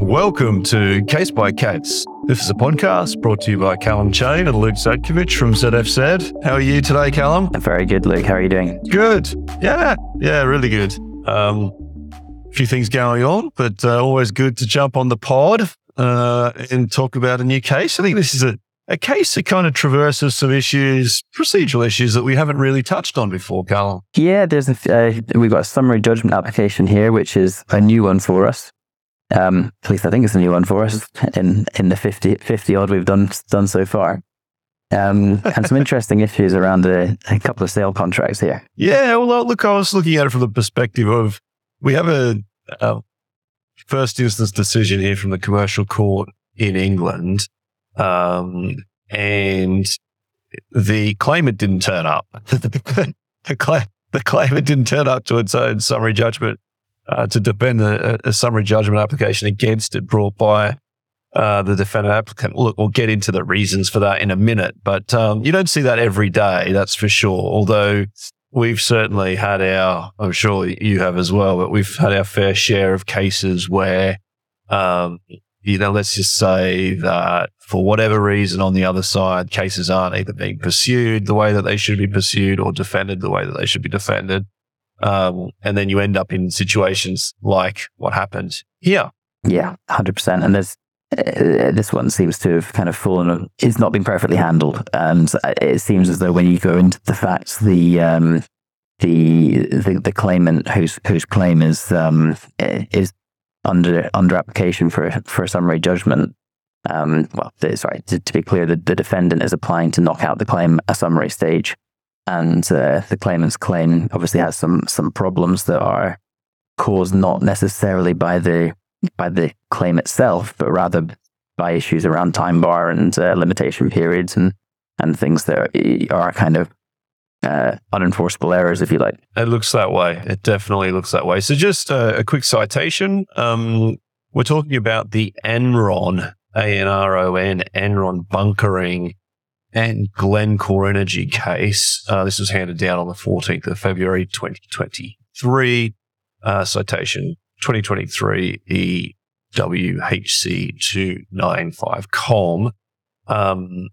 Welcome to Case by Case. This is a podcast brought to you by Callum Chain and Luke Zatkovich from ZFZ. How are you today, Callum? I'm very good, Luke. How are you doing? Good. Yeah, really good. A few things going on, but always good to jump on the pod and talk about a new case. I think this is a case that kind of traverses some issues, procedural issues that we haven't really touched on before, Callum. Yeah, there's we've got a summary judgment application here, which is a new one for us. At least I think it's a new one for us in the 50 odd we've done so far. And some interesting issues around a couple of sale contracts here. Yeah, well, look, I was looking at it from the perspective of we have a first instance decision here from the commercial court in England. And the claimant didn't turn up. The claimant didn't turn up to its own summary judgment to defend a summary judgment application against it brought by the defendant applicant. Look, we'll get into the reasons for that in a minute, but you don't see that every day, that's for sure. Although we've certainly had I'm sure you have as well, but we've had our fair share of cases where let's just say that for whatever reason on the other side, cases aren't either being pursued the way that they should be pursued or defended the way that they should be defended. And then you end up in situations like what happened here. Yeah, 100%. And there's this one seems to have kind of fallen, it's not been perfectly handled. And it seems as though when you go into the facts, the claimant whose claim is under application for a summary judgment. To be clear, the defendant is applying to knock out the claim at summary stage, and the claimant's claim obviously has some problems that are caused not necessarily by the claim itself, but rather by issues around time bar and limitation periods and things that are kind of unenforceable errors, if you like. It looks that way. It definitely looks that way. So just a quick citation. We're talking about the Anron, A-N-R-O-N, Anron Bunkering and Glencore Energy case. This was handed down on the 14th of February, 2023. Citation 2023 EWHC 295 COM.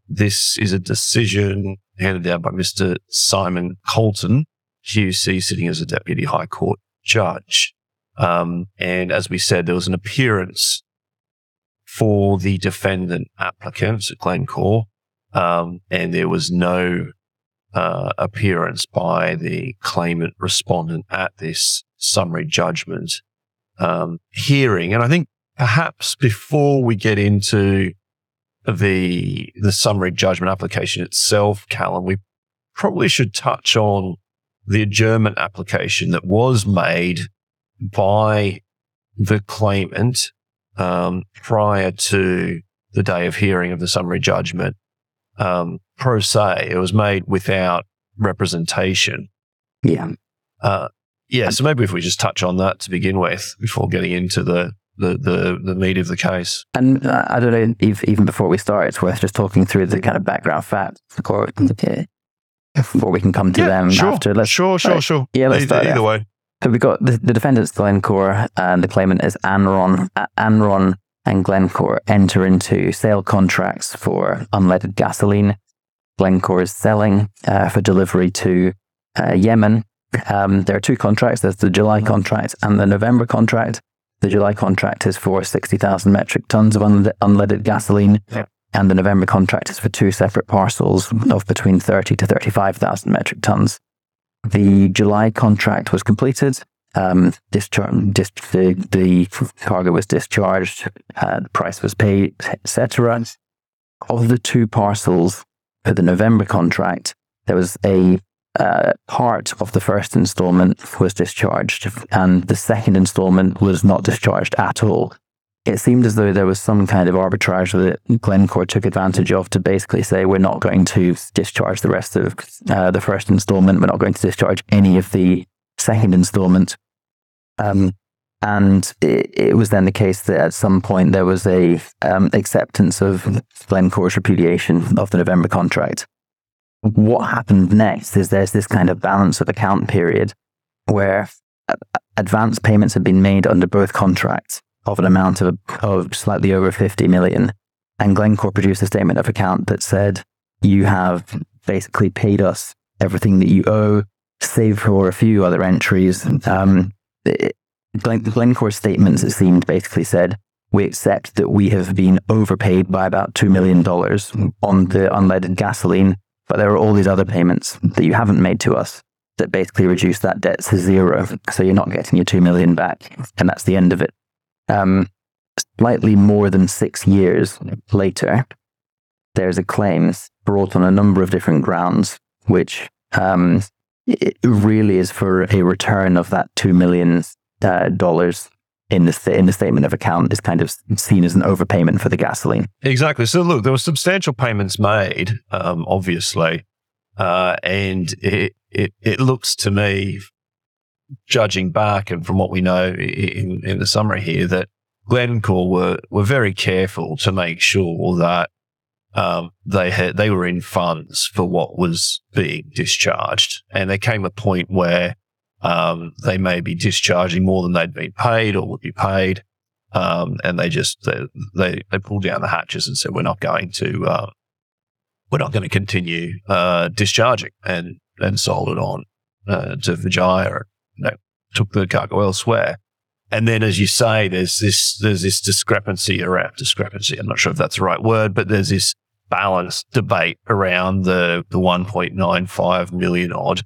This is a decision handed down by Mr. Simon Colton, QC, sitting as a Deputy High Court Judge. And as we said, there was an appearance for the defendant applicants at Glencore, and there was no appearance by the claimant respondent at this summary judgment hearing. And I think perhaps before we get into the summary judgment application itself, Callum, we probably should touch on the adjournment application that was made by the claimant prior to the day of hearing of the summary judgment. Pro se, it was made without representation. Yeah. So maybe if we just touch on that to begin with before getting into the meat of the case. And I don't know, even before we start, it's worth just talking through the kind of background facts before we can come to them. Sure, after. Sure. Yeah, let's start either way. So we've got the defendant's Glencore and the claimant is Anron. Anron and Glencore enter into sale contracts for unleaded gasoline. Glencore is selling for delivery to Yemen. There are two contracts. There's the July contract and the November contract. The July contract is for 60,000 metric tons of unleaded gasoline, and the November contract is for two separate parcels of between 30 to 35,000 metric tons. The July contract was completed. The cargo was discharged. The price was paid, etc. Of the two parcels for the November contract, there was a part of the first installment was discharged and the second installment was not discharged at all. It seemed as though there was some kind of arbitrage that Glencore took advantage of to basically say, we're not going to discharge the rest of the first installment, we're not going to discharge any of the second installment. And it was then the case that at some point there was a acceptance of Glencore's repudiation of the November contract. what happens next is there's this kind of balance of account period where advance payments have been made under both contracts of an amount of slightly over 50 million. And Glencore produced a statement of account that said, you have basically paid us everything that you owe, save for a few other entries. Glencore's statements, it seemed, basically said, we accept that we have been overpaid by about $2 million on the unleaded gasoline, but there are all these other payments that you haven't made to us that basically reduce that debt to zero. So you're not getting your $2 million back, and that's the end of it. Slightly more than 6 years later, there's a claim brought on a number of different grounds, which it really is for a return of that $2 million in the statement of account is kind of seen as an overpayment for the gasoline. Exactly. So look, there were substantial payments made, obviously, and it looks to me, judging back and from what we know in the summary here, that Glencore were very careful to make sure that they were in funds for what was being discharged, and there came a point where they may be discharging more than they'd been paid or would be paid, and they pulled down the hatches and said, we're not going to continue discharging, and sold it on to Vijaya, took the cargo elsewhere. And then, as you say, there's this discrepancy around discrepancy. I'm not sure if that's the right word, but there's this balance debate around the 1.95 million odd,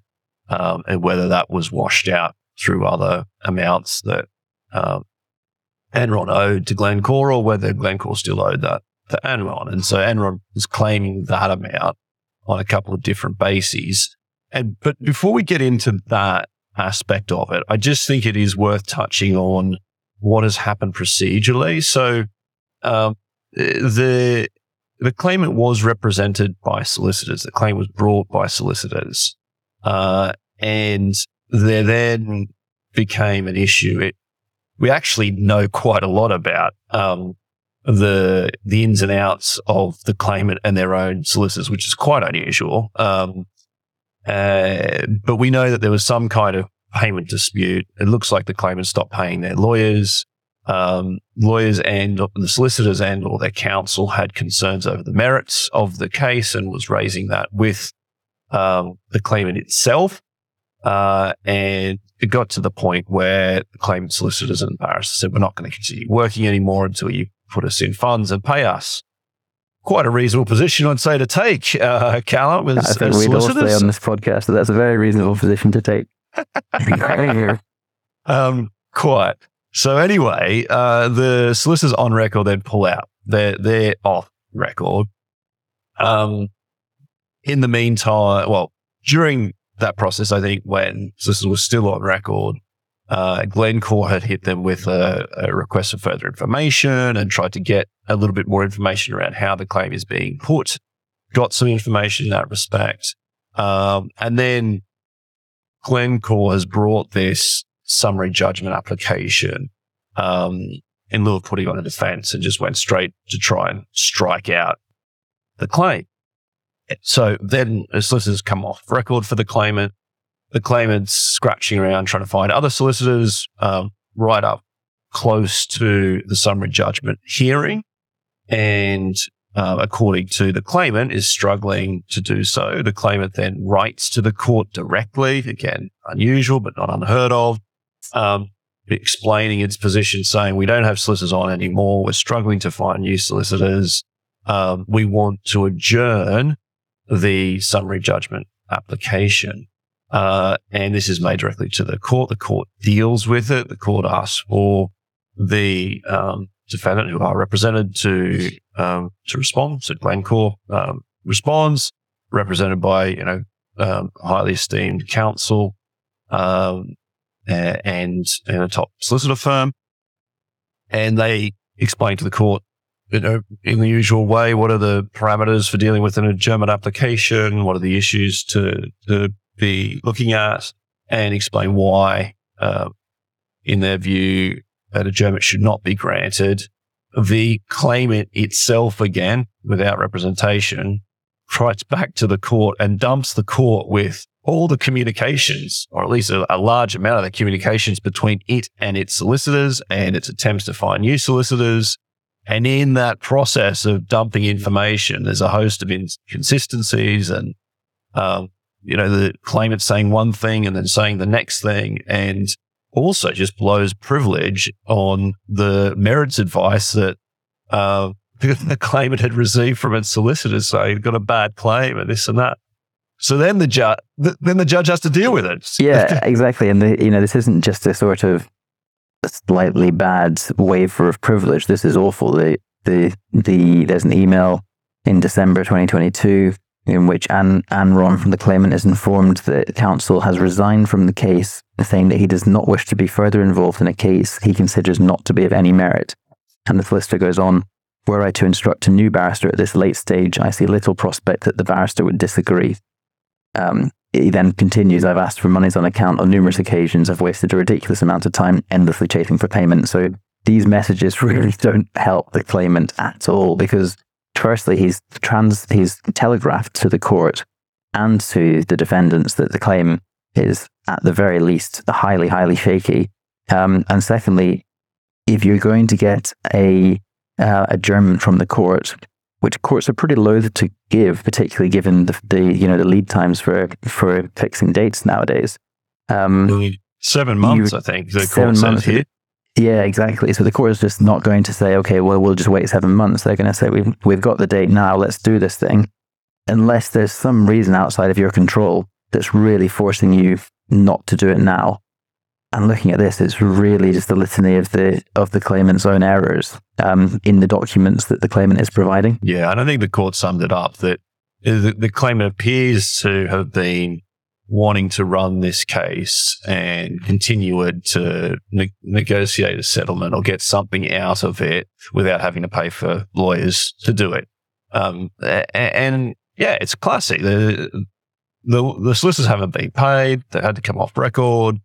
and whether that was washed out through other amounts that Anron owed to Glencore, or whether Glencore still owed that to Anron. And so Anron was claiming that amount on a couple of different bases. But before we get into that aspect of it, I just think it is worth touching on what has happened procedurally. So the claimant was represented by solicitors. The claim was brought by solicitors, and there then became an issue. We actually know quite a lot about the ins and outs of the claimant and their own solicitors, which is quite unusual. But we know that there was some kind of payment dispute. It looks like the claimant stopped paying their lawyers and the solicitors and or their counsel had concerns over the merits of the case and was raising that with the claimant itself. And it got to the point where the claimant solicitors and barristers said, we're not going to continue working anymore until you put us in funds and pay us. Quite a reasonable position, I'd say, to take, Callum, with solicitors. We'd all say on this podcast that that's a very reasonable position to take. Quite. So anyway, the solicitors on record then pull out. They're off record. In the meantime, well, during that process, I think when solicitors were still on record, Glencore had hit them with a request for further information and tried to get a little bit more information around how the claim is being put, got some information in that respect. And then Glencore has brought this summary judgment application in lieu of putting on a defense and just went straight to try and strike out the claim. So then the solicitors come off record for the claimant. The claimant's scratching around trying to find other solicitors right up close to the summary judgment hearing and, according to the claimant, is struggling to do so. The claimant then writes to the court directly, again, unusual but not unheard of, explaining its position, saying we don't have solicitors on anymore, we're struggling to find new solicitors, we want to adjourn the summary judgment application. And this is made directly to the court. The court deals with it. The court asks for the defendant, who are represented, to respond. So Glencore responds, represented by highly esteemed counsel and a top solicitor firm, and they explain to the court, in the usual way, what are the parameters for dealing with an adjournment application? What are the issues to be looking at, and explain why, in their view, an adjournment should not be granted. The claimant itself, again, without representation, writes back to the court and dumps the court with all the communications, or at least a large amount of the communications between it and its solicitors and its attempts to find new solicitors. And in that process of dumping information, there's a host of inconsistencies and, the claimant saying one thing and then saying the next thing, and also just blows privilege on the merits advice that the claimant had received from its solicitors, saying you've got a bad claim and this and that. So then the judge has to deal with it. Yeah, exactly. And this isn't just a sort of slightly bad waiver of privilege. This is awful. There's an email in December 2022 in which Anron from the claimant is informed that counsel has resigned from the case, saying that he does not wish to be further involved in a case he considers not to be of any merit. And the solicitor goes on, were I to instruct a new barrister at this late stage, I see little prospect that the barrister would disagree. He then continues, I've asked for monies on account on numerous occasions. I've wasted a ridiculous amount of time endlessly chasing for payment. So these messages really don't help the claimant at all, because firstly, he's telegraphed to the court and to the defendants that the claim is at the very least highly, highly shaky. And secondly, if you're going to get a adjournment from the court, which courts are pretty loath to give, particularly given the lead times for fixing dates nowadays. 7 months, I think. The court says here. Yeah, exactly. So the court is just not going to say, okay, well, we'll just wait 7 months. They're going to say, we've got the date now. Let's do this thing, unless there's some reason outside of your control that's really forcing you not to do it now. And looking at this, it's really just the litany of the claimant's own errors in the documents that the claimant is providing. Yeah, and I think the court summed it up that the claimant appears to have been wanting to run this case and continued to negotiate a settlement or get something out of it without having to pay for lawyers to do it. It's classic. The solicitors haven't been paid. They had to come off record.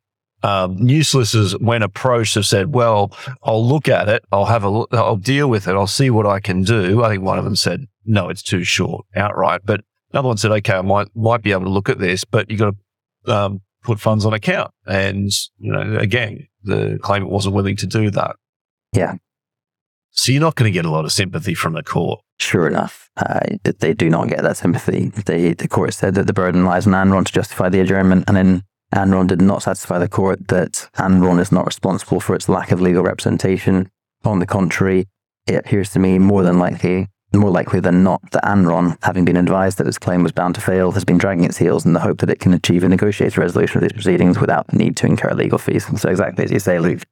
New solicitors, when approached, have said, well, I'll look at it. I'll deal with it. I'll see what I can do. I think one of them said, no, it's too short outright. But another one said, okay, I might be able to look at this, but you've got to put funds on account. And, again, the claimant wasn't willing to do that. Yeah. So you're not going to get a lot of sympathy from the court. Sure enough, they do not get that sympathy. The court said that the burden lies on Anron to justify the adjournment, and then Anron did not satisfy the court that Anron is not responsible for its lack of legal representation. On the contrary, it appears to me more likely than not that Anron, having been advised that its claim was bound to fail, has been dragging its heels in the hope that it can achieve a negotiated resolution of these proceedings without the need to incur legal fees. So exactly as you say, Luke,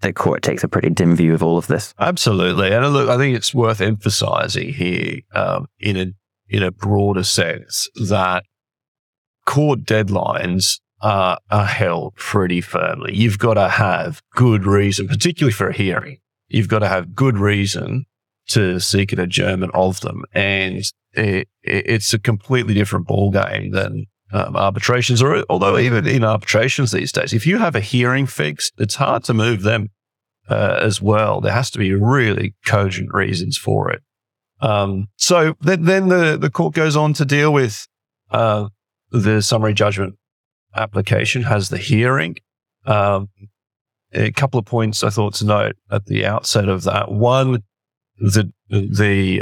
the court takes a pretty dim view of all of this. Absolutely. And look, I think it's worth emphasising here in a broader sense that court deadlines are held pretty firmly. You've got to have good reason, particularly for a hearing. You've got to have good reason to seek an adjournment of them. And it's a completely different ballgame than arbitrations, although even in arbitrations these days, if you have a hearing fixed, it's hard to move them as well. There has to be really cogent reasons for it. So then the court goes on to deal with the summary judgment application, has the hearing. A couple of points I thought to note at the outset of that. One, the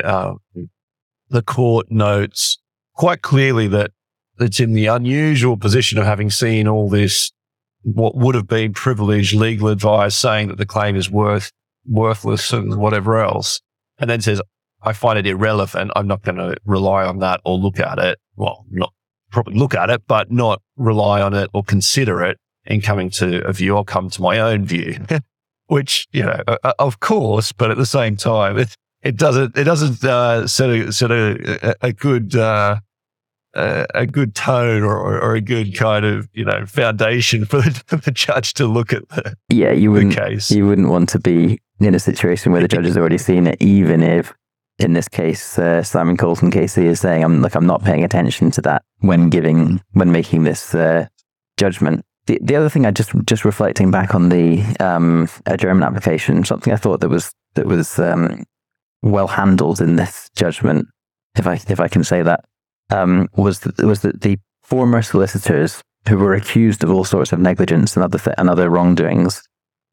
court notes quite clearly that it's in the unusual position of having seen all this, what would have been privileged legal advice saying that the claim is worthless and whatever else, and then says, I find it irrelevant. I'm not going to rely on that or look at it. Well, probably look at it, but not rely on it or consider it in coming to a view. I'll come to my own view, which, of course, but at the same time, it doesn't set a good tone or a good kind of foundation for the judge to look at the case. You wouldn't want to be in a situation where the judge has already seen it, even if, in this case, Simon Colton KC is saying, I'm not paying attention to that when making this judgment. The other thing, I just reflecting back on the adjournment application, something I thought that was well handled in this judgment if I can say that, was that the former solicitors who were accused of all sorts of negligence and other wrongdoings,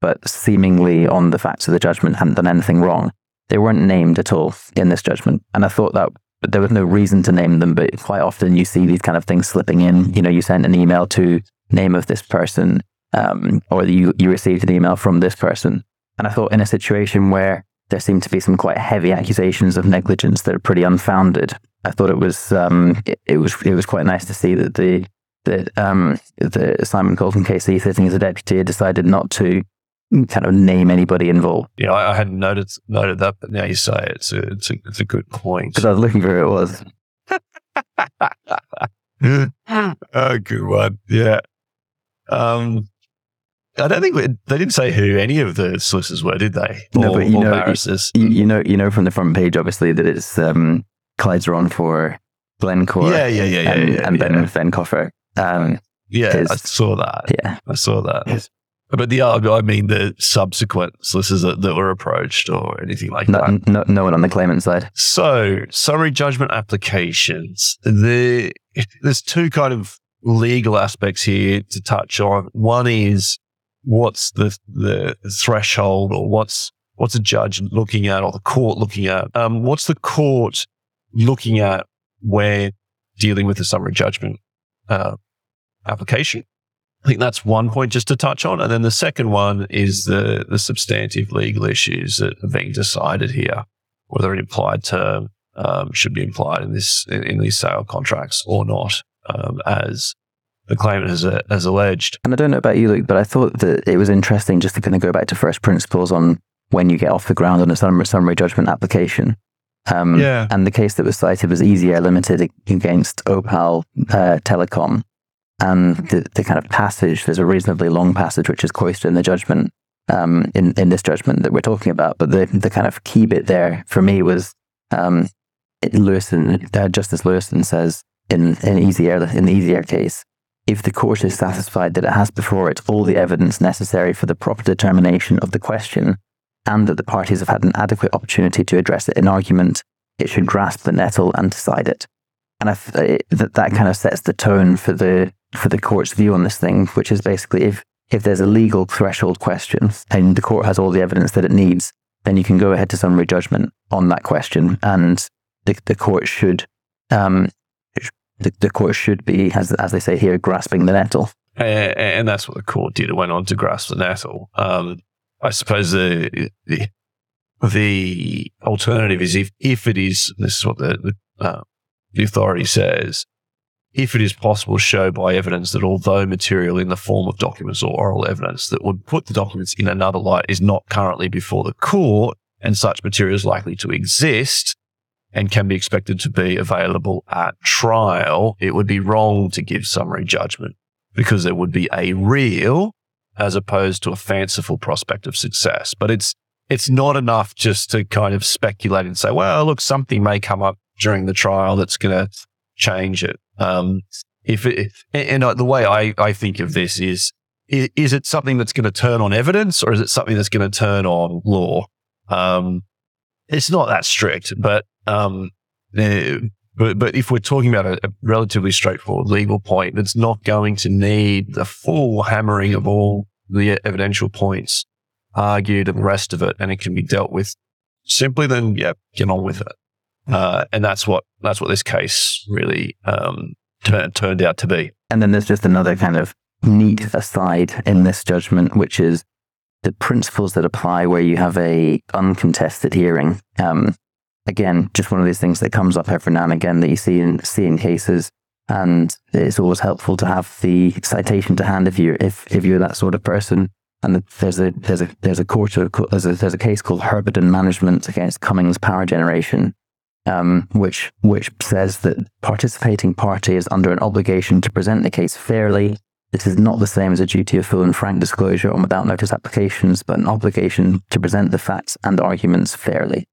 but seemingly on the facts of the judgment hadn't done anything wrong. They weren't named at all in this judgment. And I thought that there was no reason to name them, but quite often you see these kind of things slipping in. You know, you sent an email to name of this person, or you received an email from this person. And I thought in a situation where there seemed to be some quite heavy accusations of negligence that are pretty unfounded, I thought it was quite nice to see that the Simon Colton KC sitting as a deputy decided not to kind of name anybody involved. Yeah, I hadn't noted that, but now you say it, it's a good point. Because I was looking for who it was. Oh, good one. Yeah. I don't think they didn't say who any of the solicitors were, did they? No, but you know, barristers. You know from the front page, obviously, that it's Clyde's Ron for Glencore. And Ben Coffer. I saw that. Yeah, I saw that. Yes. But I mean the subsequent solicitors that were approached or anything like that. No one on the claimant side. So summary judgment applications. There's two kind of legal aspects here to touch on. One is what's the threshold, or what's a judge looking at, or the court looking at. What's the court looking at when dealing with the summary judgment application? I think that's one point just to touch on. And then the second one is the substantive legal issues that are being decided here, whether an implied term should be implied in these sale contracts or not, as the claimant has alleged. And I don't know about you, Luke, but I thought that it was interesting just to kind of go back to first principles on when you get off the ground on a summary judgment application. And the case that was cited was Easy Air Limited against Opal Telecom. And the kind of passage, there's a reasonably long passage which is quoted in the judgment, in this judgment that we're talking about. But the kind of key bit there for me was Lewison, Justice Lewison says in the Easy Air case, if the court is satisfied that it has before it all the evidence necessary for the proper determination of the question, and that the parties have had an adequate opportunity to address it in argument, it should grasp the nettle and decide it. And that kind of sets the tone for the court's view on this thing, which is basically if there's a legal threshold question and the court has all the evidence that it needs, then you can go ahead to summary judgment on that question, and the court should be, as they say here, grasping the nettle. And that's what the court did. It went on to grasp the nettle. I suppose the alternative is if it is, this is what the authority says, if it is possible, show by evidence that although material in the form of documents or oral evidence that would put the documents in another light is not currently before the court, and such material is likely to exist and can be expected to be available at trial, it would be wrong to give summary judgment because there would be a real as opposed to a fanciful prospect of success. But it's not enough just to kind of speculate and say, well, look, something may come up during the trial that's going to change it. The way I think of this is it something that's going to turn on evidence, or is it something that's going to turn on law? It's not that strict, but if we're talking about a relatively straightforward legal point that's not going to need the full hammering of all the evidential points argued and the rest of it, and it can be dealt with simply, then yeah, get on with it. And that's what this case really turned out to be. And then there's just another kind of neat aside in this judgment, which is the principles that apply where you have a uncontested hearing. Again, just one of these things that comes up every now and again that you see in cases, and it's always helpful to have the citation to hand if you're that sort of person. And there's a case called Herbert and Management against Cummings Power Generation, which says that participating party is under an obligation to present the case fairly. This is not the same as a duty of full and frank disclosure on without notice applications, but an obligation to present the facts and arguments fairly.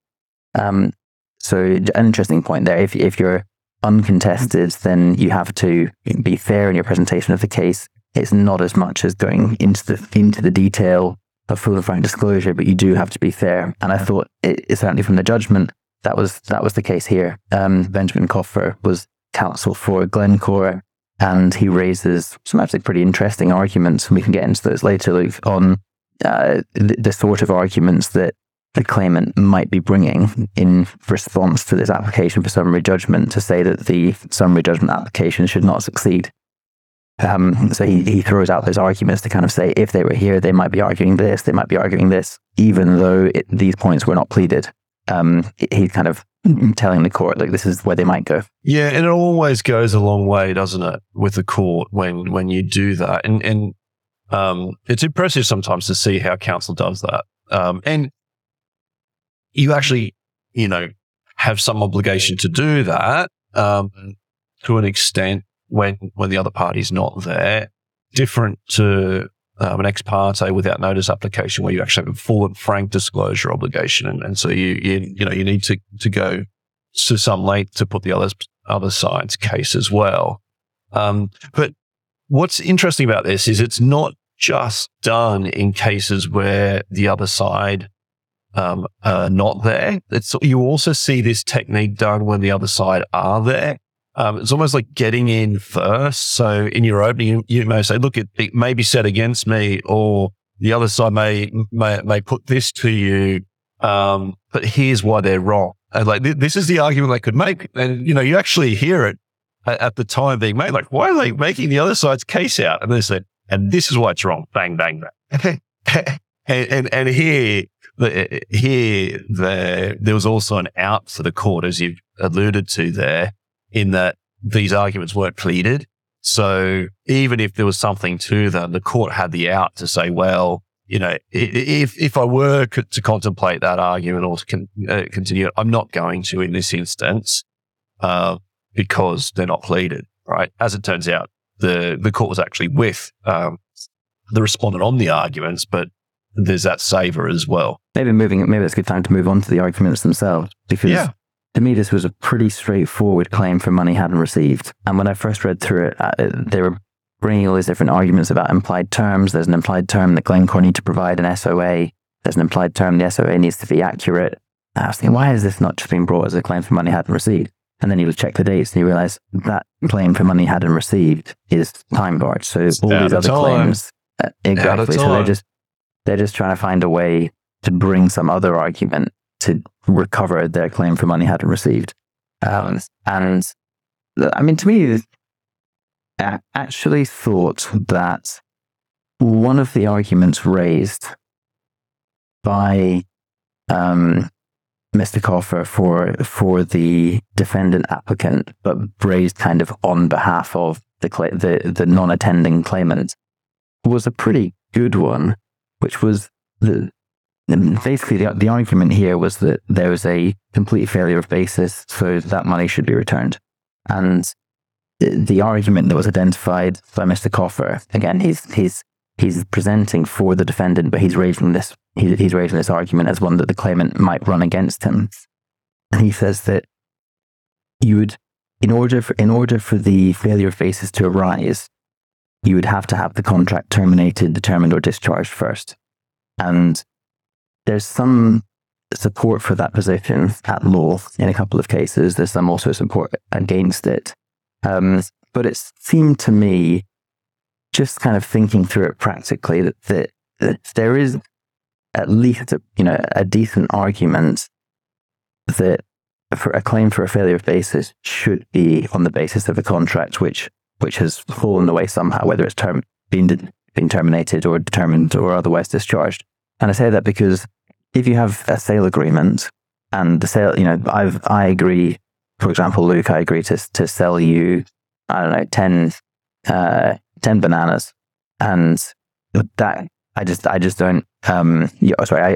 So an interesting point there. If you're uncontested, then you have to be fair in your presentation of the case. It's not as much as going into the detail of full and frank disclosure, but you do have to be fair. And I thought, certainly from the judgment, That was the case here. Benjamin Coffer was counsel for Glencore, and he raises some actually pretty interesting arguments, and we can get into those later, Luke, on the sort of arguments that the claimant might be bringing in response to this application for summary judgment to say that the summary judgment application should not succeed. So he throws out those arguments to kind of say, if they were here, they might be arguing this, even though these points were not pleaded. He's kind of telling the court, like, this is where they might go. Yeah, and it always goes a long way, doesn't it, with the court when you do that. And it's impressive sometimes to see how counsel does that. And you actually, have some obligation to do that to an extent when the other party's not there, different to an ex parte without notice application where you actually have a full and frank disclosure obligation. And so you need to go to some length to put the other side's case as well. But what's interesting about this is it's not just done in cases where the other side are not there. You also see this technique done when the other side are there. It's almost like getting in first. So in your opening, you may say, look, it may be said against me, or the other side may put this to you, but here's why they're wrong. And like, this is the argument they could make. And, you actually hear it at the time being made, like, why are they making the other side's case out? And they said, and this is why it's wrong. Bang, bang, bang. and here there was also an out for the court, as you've alluded to there, in that these arguments weren't pleaded. So even if there was something to them, the court had the out to say, well, if I were to contemplate that argument or to continue it, I'm not going to in this instance because they're not pleaded, right? As it turns out, the court was actually with the respondent on the arguments, but there's that savor as well. Maybe it's a good time to move on to the arguments themselves, because to me, this was a pretty straightforward claim for money hadn't received. And when I first read through it, they were bringing all these different arguments about implied terms. There's an implied term that Glencore need to provide an SOA. There's an implied term the SOA needs to be accurate. And I was thinking, why has this not just been brought as a claim for money hadn't received? And then you would check the dates and you realize that claim for money hadn't received is time barred. So all these other claims, exactly. So they're just trying to find a way to bring some other argument to recover their claim for money hadn't received. And I mean, to me, I actually thought that one of the arguments raised by Mr. Coffer for the defendant applicant, but raised kind of on behalf of the non-attending claimant, was a pretty good one, which was basically, the argument here was that there was a complete failure of basis, so that money should be returned. And the argument that was identified by Mr. Coffer, again, he's presenting for the defendant, but he's raising this argument as one that the claimant might run against him. And he says that in order for the failure of basis to arise, you would have to have the contract terminated, determined, or discharged first. And there's some support for that position at law in a couple of cases. There's some also support against it. But it seemed to me, just kind of thinking through it practically, that there is at least a decent argument that for a claim for a failure of basis should be on the basis of a contract which has fallen away somehow, whether it's been terminated or determined or otherwise discharged. And I say that because if you have a sale agreement and the sale, I agree, for example, Luke, I agree to sell you, 10 bananas, and that I just don't. I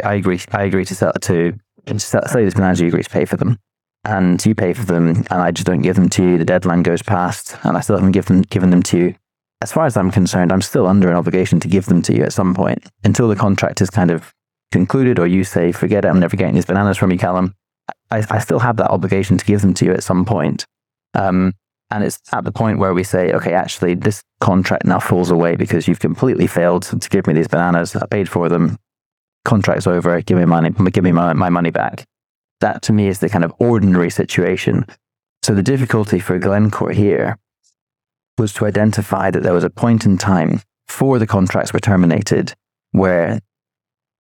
agree to sell you these bananas. You agree to pay for them, and you pay for them, and I just don't give them to you. The deadline goes past, and I still haven't given them to you. As far as I'm concerned, I'm still under an obligation to give them to you at some point until the contract is kind of concluded, or you say, forget it, I'm never getting these bananas from you, Callum. I still have that obligation to give them to you at some point. And it's at the point where we say, okay, actually, this contract now falls away because you've completely failed to give me these bananas. I paid for them. Contract's over. Give me my money back. That to me is the kind of ordinary situation. So the difficulty for Glencore here was to identify that there was a point in time before the contracts were terminated where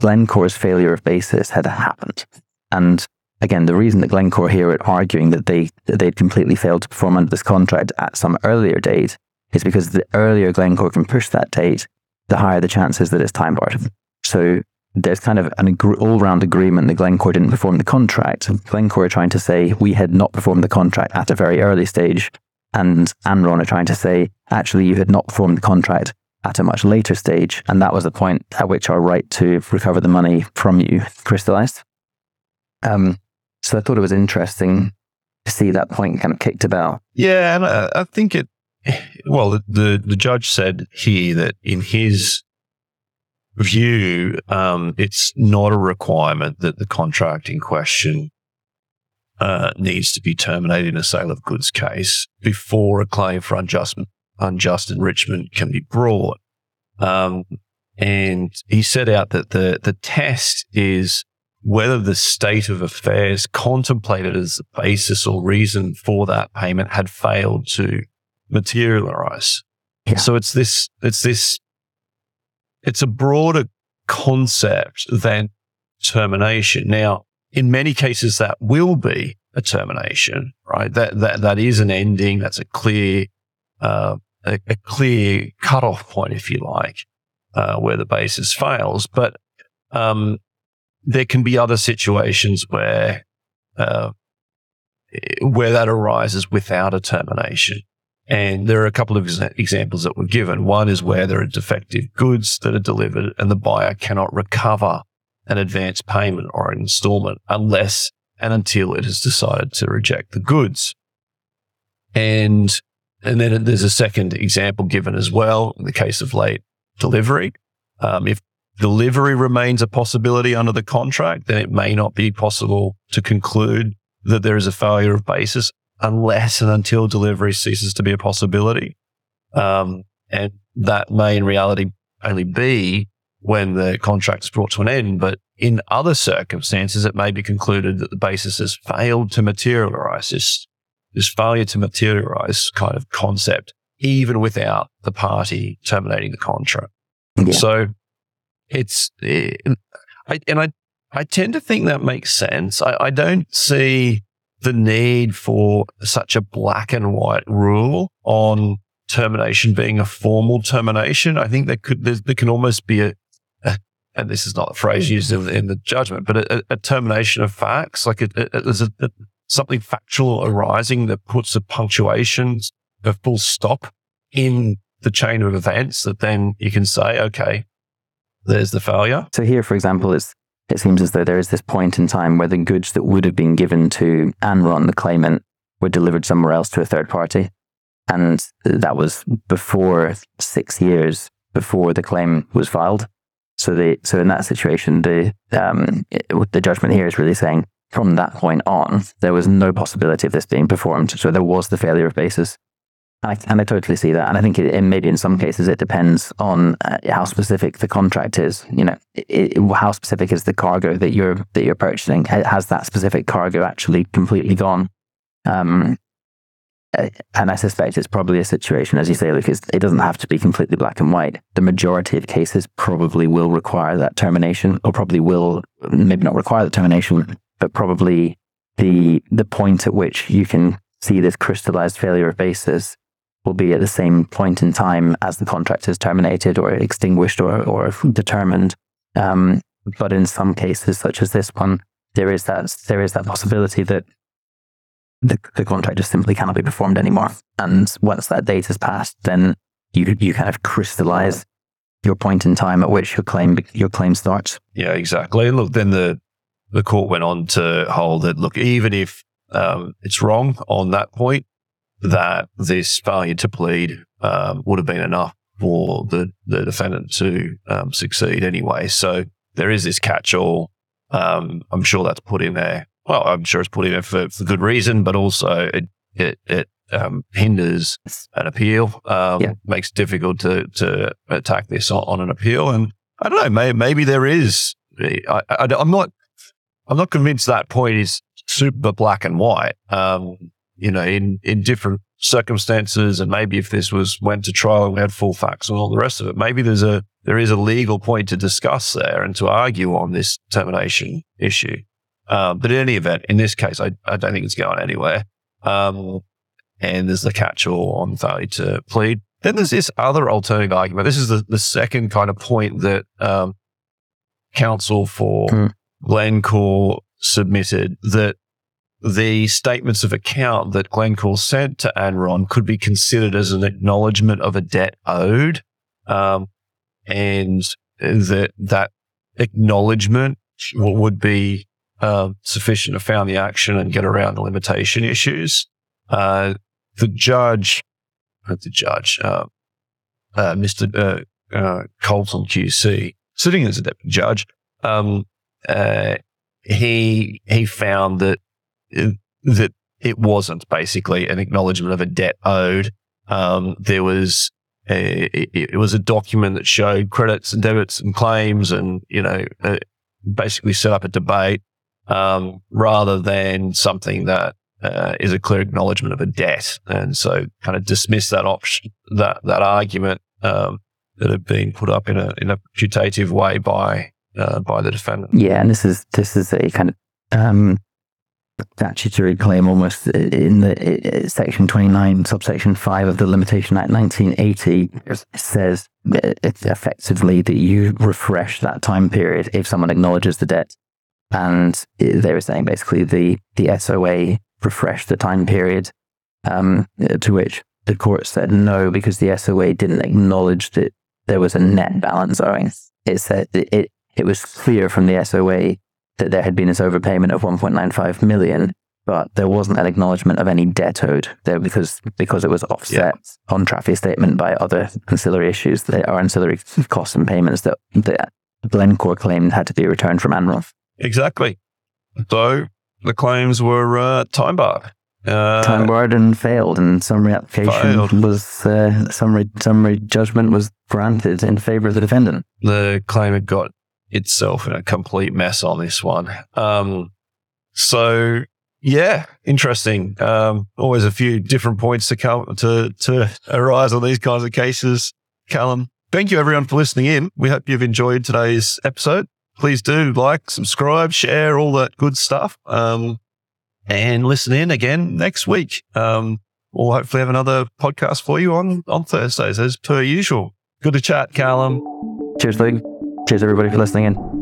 Glencore's failure of basis had happened. And again, the reason that Glencore here are arguing that they'd completely failed to perform under this contract at some earlier date is because the earlier Glencore can push that date, the higher the chances that it's time barred. So there's kind of an all-round agreement that Glencore didn't perform the contract. Glencore are trying to say we had not performed the contract at a very early stage, and Anron are trying to say actually you had not performed the contract at a much later stage, and that was the point at which our right to recover the money from you crystallised. So I thought it was interesting to see that point kind of kicked about. Yeah, and I think it, well, the judge said here that in his view, it's not a requirement that the contract in question needs to be terminated in a sale of goods case before a claim for unjust enrichment can be brought. And he set out that the test is whether the state of affairs contemplated as the basis or reason for that payment had failed to materialize. Yeah. So it's a broader concept than termination. Now, in many cases, that will be a termination, right? That is an ending. That's a clear, a clear cutoff point, if you like, where the basis fails. But there can be other situations where that arises without a termination. And there are a couple of examples that were given. One is where there are defective goods that are delivered and the buyer cannot recover an advance payment or an installment unless and until it has decided to reject the goods. And then there's a second example given as well in the case of late delivery. If delivery remains a possibility under the contract, then it may not be possible to conclude that there is a failure of basis unless and until delivery ceases to be a possibility. And that may in reality only be when the contract is brought to an end, but in other circumstances, it may be concluded that the basis has failed to materialize. This failure to materialize kind of concept, even without the party terminating the contract. Yeah. So I tend to think that makes sense. I don't see the need for such a black and white rule on termination being a formal termination. I think there can almost be a and this is not the phrase used in the judgment, but a termination of facts, like there's something factual arising that puts a punctuation, a full stop in the chain of events that then you can say, okay, there's the failure. So here, for example, it seems as though there is this point in time where the goods that would have been given to Anron, the claimant, were delivered somewhere else to a third party. And that was before 6 years before the claim was filed. So in that situation, the judgment here is really saying from that point on, there was no possibility of this being performed. So there was the failure of basis. And I totally see that. And I think maybe in some cases it depends on how specific the contract is. You know, how specific is the cargo that you're purchasing? Has that specific cargo actually completely gone? And I suspect it's probably a situation, as you say, Luke, it doesn't have to be completely black and white. The majority of cases probably will require that termination, or probably will maybe not require the termination, but probably the point at which you can see this crystallized failure of basis will be at the same point in time as the contract is terminated or extinguished or determined. But in some cases, such as this one, there is that possibility that the contract just simply cannot be performed anymore. And once that date is passed, then you kind of crystallize your point in time at which your claim starts. Yeah, exactly. And look, then the court went on to hold that, look, even if it's wrong on that point, that this failure to plead would have been enough for the defendant to succeed anyway. So there is this catch-all. I'm sure that's put in there. Well, I'm sure it's put in there for good reason, but also it hinders an appeal, makes it difficult to attack this on an appeal. And I don't know, maybe there is. I'm not convinced that point is super black and white, in different circumstances. And maybe if this went to trial and we had full facts and all the rest of it, maybe there is a legal point to discuss there and to argue on this termination issue. But in any event, in this case, I don't think it's going anywhere. And there's the catch-all on failure to plead. Then there's this other alternative argument. This is the second kind of point that counsel for Glencore submitted, that the statements of account that Glencore sent to Anron could be considered as an acknowledgement of a debt owed, and that acknowledgement would be sufficient to found the action and get around the limitation issues. The judge, Mr. Colton QC, sitting as a deputy judge, he found that it wasn't basically an acknowledgement of a debt owed. It was a document that showed credits and debits and claims, and basically set up a debate rather than something that is a clear acknowledgement of a debt, and so kind of dismiss that option, that argument that had been put up in a putative way by the defendant. Yeah, and this is a kind of statutory claim almost in the section 29, subsection 5 of the Limitation Act 1980 says effectively that you refresh that time period if someone acknowledges the debt, and they were saying basically the SOA refreshed the time period, to which the court said no, because the SOA didn't acknowledge that there was a net balance owing. It said it was clear from the SOA that there had been this overpayment of 1.95 million, but there wasn't an acknowledgement of any debt owed there because it was offset on traffic statement by other ancillary issues that are ancillary costs and payments that Glencore claimed had to be returned from Anron. Exactly. So the claims were time-barred. Time-barred and failed, and summary application was summary judgment was granted in favour of the defendant. The claim had got itself in a complete mess on this one. So yeah, interesting. Always a few different points to come to arise on these kinds of cases, Callum. Thank you everyone for listening in. We hope you've enjoyed today's episode. Please do like, subscribe, share, all that good stuff, and listen in again next week. We'll hopefully have another podcast for you on Thursdays, as per usual. Good to chat, Callum. Cheers, Luke. Cheers, everybody, for listening in.